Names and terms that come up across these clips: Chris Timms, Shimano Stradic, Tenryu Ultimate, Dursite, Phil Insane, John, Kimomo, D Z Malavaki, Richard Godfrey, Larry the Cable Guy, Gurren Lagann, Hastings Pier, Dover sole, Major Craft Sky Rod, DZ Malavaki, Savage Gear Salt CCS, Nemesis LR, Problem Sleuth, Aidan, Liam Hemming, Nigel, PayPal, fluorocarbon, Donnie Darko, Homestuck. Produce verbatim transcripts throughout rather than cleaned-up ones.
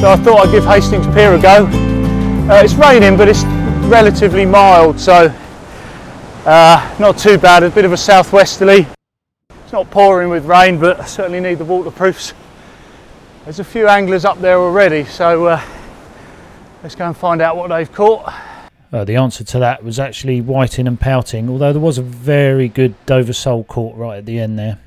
so I thought I'd give Hastings Pier a go. Uh, it's raining, but it's relatively mild, so uh, not too bad. A bit of a southwesterly. It's not pouring with rain, but I certainly need the waterproofs. There's a few anglers up there already, so uh, let's go and find out what they've caught. Uh, the answer to that was actually whiting and pouting, although there was a very good Dover sole caught right at the end there.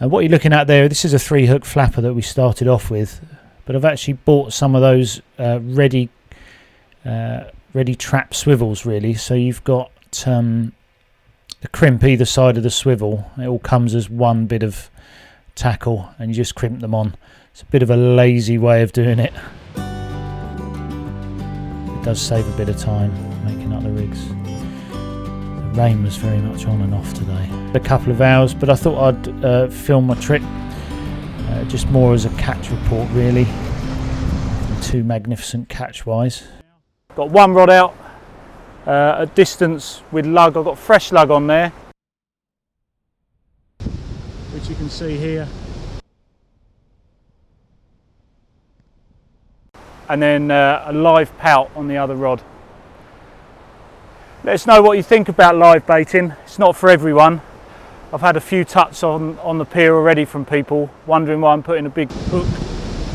And what you're looking at there, this is a three hook flapper that we started off with, but I've actually bought some of those uh, ready uh, ready trap swivels really. So you've got um, the crimp either side of the swivel. It all comes as one bit of tackle and you just crimp them on. It's a bit of a lazy way of doing it. It does save a bit of time making up the rigs. The rain was very much on and off today. A couple of hours, but I thought I'd uh, film my trip, uh, just more as a catch report really. Too magnificent catch wise. Got one rod out uh, at distance with lug. I've got fresh lug on there, which you can see here. And then uh, a live pout on the other rod. Let us know what you think about live baiting. It's not for everyone. I've had a few tuts on, on the pier already from people wondering why I'm putting a big hook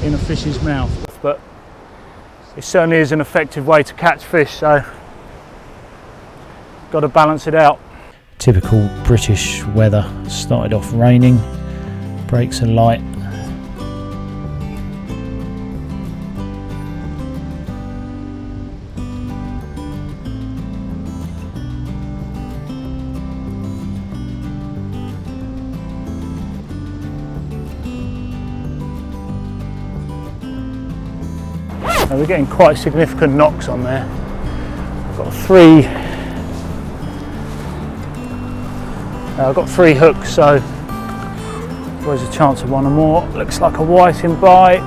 in a fish's mouth. But it certainly is an effective way to catch fish, so got to balance it out. Typical British weather. Started off raining, breaks are light. Now we're getting quite significant knocks on there. I've got three Now I've got three hooks, so always a chance of one or more. Looks like a whiting bite.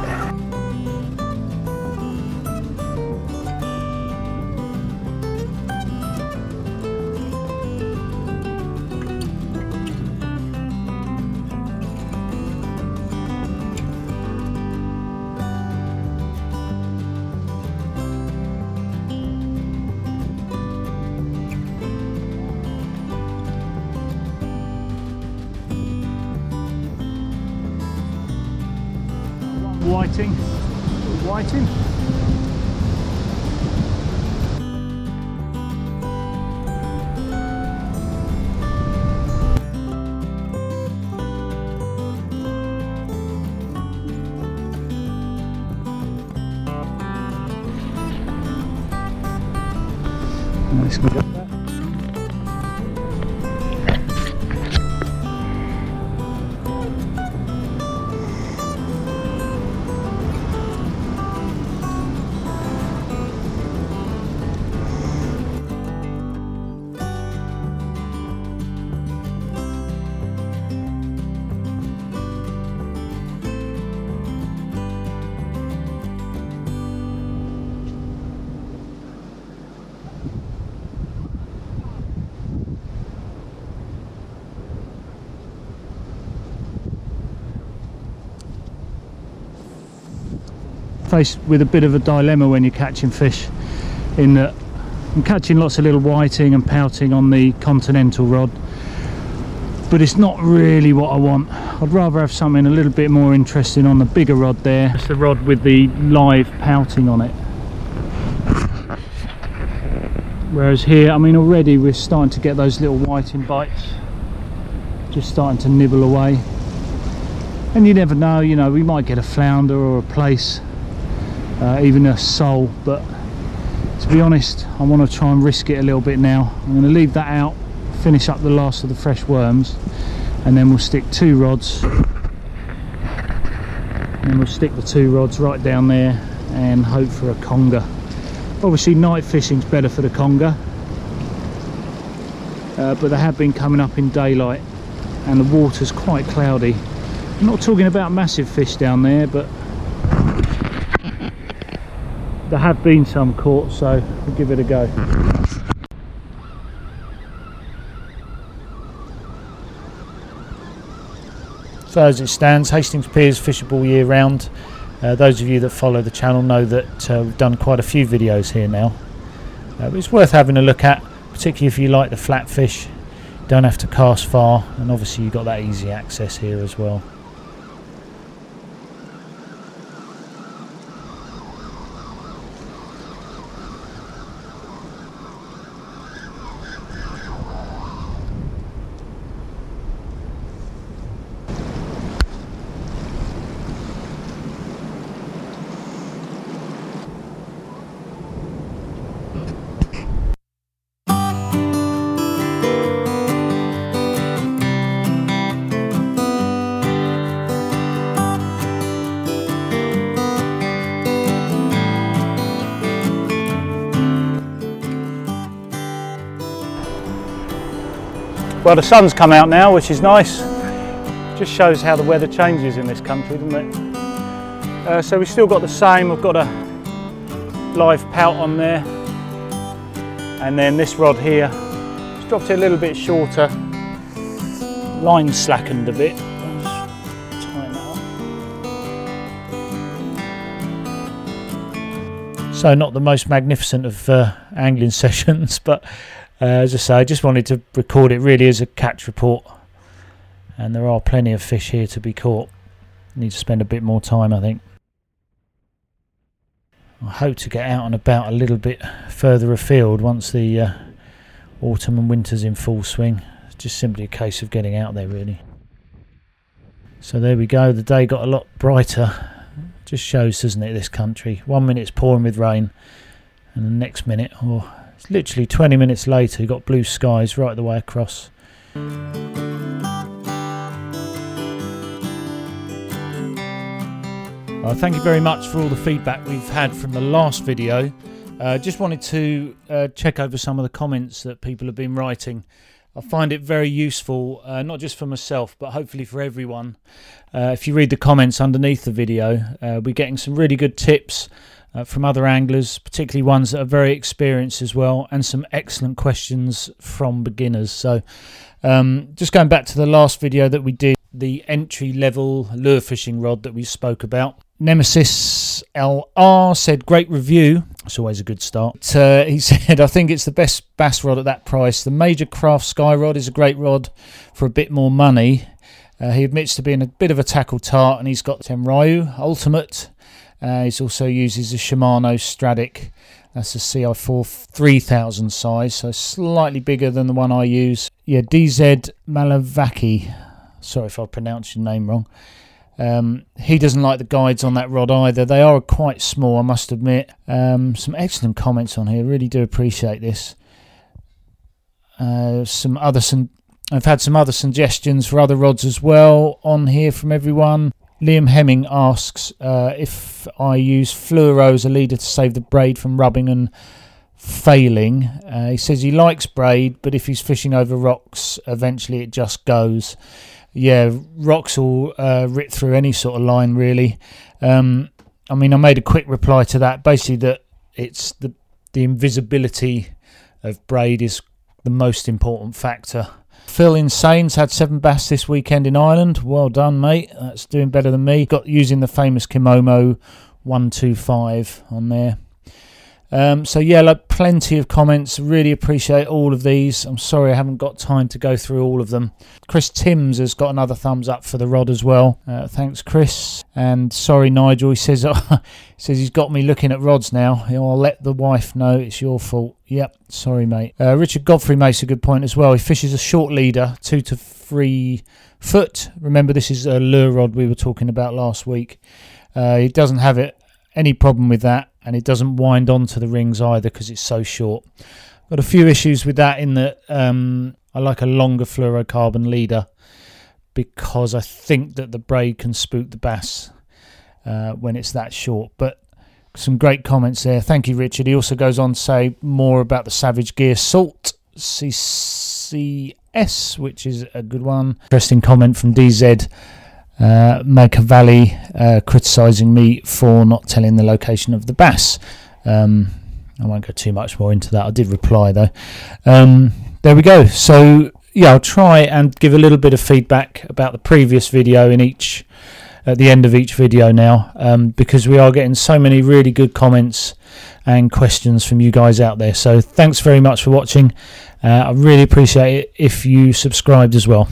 Whiting, whiting. Nice one. Faced with a bit of a dilemma when you're catching fish, in that I'm catching lots of little whiting and pouting on the continental rod, but it's not really what I want. I'd rather have something a little bit more interesting on the bigger rod there. It's the rod with the live pouting on it. Whereas here, I mean, already we're starting to get those little whiting bites, just starting to nibble away. And you never know, you know, we might get a flounder or a plaice. Uh, even a sole, but to be honest, I want to try and risk it a little bit now. I'm going to leave that out, finish up the last of the fresh worms, and then we'll stick two rods. And we'll stick the two rods right down there and hope for a conger. Obviously, night fishing's better for the conger, uh, but they have been coming up in daylight, and the water's quite cloudy. I'm not talking about massive fish down there, but there have been some caught, so we'll give it a go. So as it stands, Hastings Pier is fishable year round. Uh, those of you that follow the channel know that uh, we've done quite a few videos here now. Uh, but it's worth having a look at, particularly if you like the flat fish. Don't have to cast far, and obviously you've got that easy access here as well. Well, the sun's come out now, which is nice. Just shows how the weather changes in this country, doesn't it? Uh, so we've still got the same. I've got a live pout on there, and then this rod here, just dropped it a little bit shorter. Line slackened a bit. Tighten that up. So not the most magnificent of uh, angling sessions, but. Uh, as I say, I just wanted to record it really as a catch report, and there are plenty of fish here to be caught. Need to spend a bit more time, I think. I hope to get out and about a little bit further afield once the uh, autumn and winter's in full swing. It's just simply a case of getting out there, really. So there we go, the day got a lot brighter. Just shows, doesn't it, this country. One minute it's pouring with rain, and the next minute, or oh, it's literally twenty minutes later, you've got blue skies right the way across. Well, thank you very much for all the feedback we've had from the last video. Uh, just wanted to uh, check over some of the comments that people have been writing. I find it very useful, uh, not just for myself, but hopefully for everyone. Uh, if you read the comments underneath the video, uh, we're getting some really good tips. Uh, from other anglers, particularly ones that are very experienced as well, and some excellent questions from beginners. So um, just going back to the last video that we did, the entry level lure fishing rod that we spoke about, Nemesis L R said, great review. It's always a good start. Uh, he said, I think it's the best bass rod at that price. The Major Craft Sky Rod is a great rod for a bit more money. Uh, he admits to being a bit of a tackle tart, and he's got Tenryu Ultimate. Uh, he also uses a Shimano Stradic, that's a C I four three thousand size, so slightly bigger than the one I use. Yeah, D Z Malavaki, sorry if I pronounced your name wrong. Um, he doesn't like the guides on that rod either. They are quite small, I must admit. Um, some excellent comments on here, really do appreciate this. Uh, some other, some, I've had some other suggestions for other rods as well on here from everyone. Liam Hemming asks uh, if I use fluoro as a leader to save the braid from rubbing and failing. Uh, he says he likes braid, but if he's fishing over rocks, eventually it just goes. Yeah, rocks will uh, rip through any sort of line, really. Um, I mean, I made a quick reply to that, basically that it's the, the invisibility of braid is the most important factor. Phil Insane's had seven bass this weekend in Ireland. Well done, mate. That's doing better than me. Got using the famous Kimomo one twenty-five on there. Um, so, yeah, like plenty of comments. Really appreciate all of these. I'm sorry I haven't got time to go through all of them. Chris Timms has got another thumbs up for the rod as well. Uh, thanks, Chris. And sorry, Nigel. He says, oh, he says he's got me looking at rods now. I'll let the wife know it's your fault. Yep, sorry, mate. Uh, Richard Godfrey makes a good point as well. He fishes a short leader, two to three foot. Remember, this is a lure rod we were talking about last week. Uh, he doesn't have it. Any problem with that, and it doesn't wind onto the rings either because it's so short. Got a few issues with that in that um, I like a longer fluorocarbon leader because I think that the braid can spook the bass uh, when it's that short. But some great comments there. Thank you, Richard. He also goes on to say more about the Savage Gear Salt C C S, which is a good one. Interesting comment from D Z. Uh, Megavalley uh, criticising me for not telling the location of the bass. Um, I won't go too much more into that. I did reply though. Um, there we go. So yeah, I'll try and give a little bit of feedback about the previous video in each at the end of each video now, um, because we are getting so many really good comments and questions from you guys out there. So thanks very much for watching. Uh, I really appreciate it if you subscribed as well.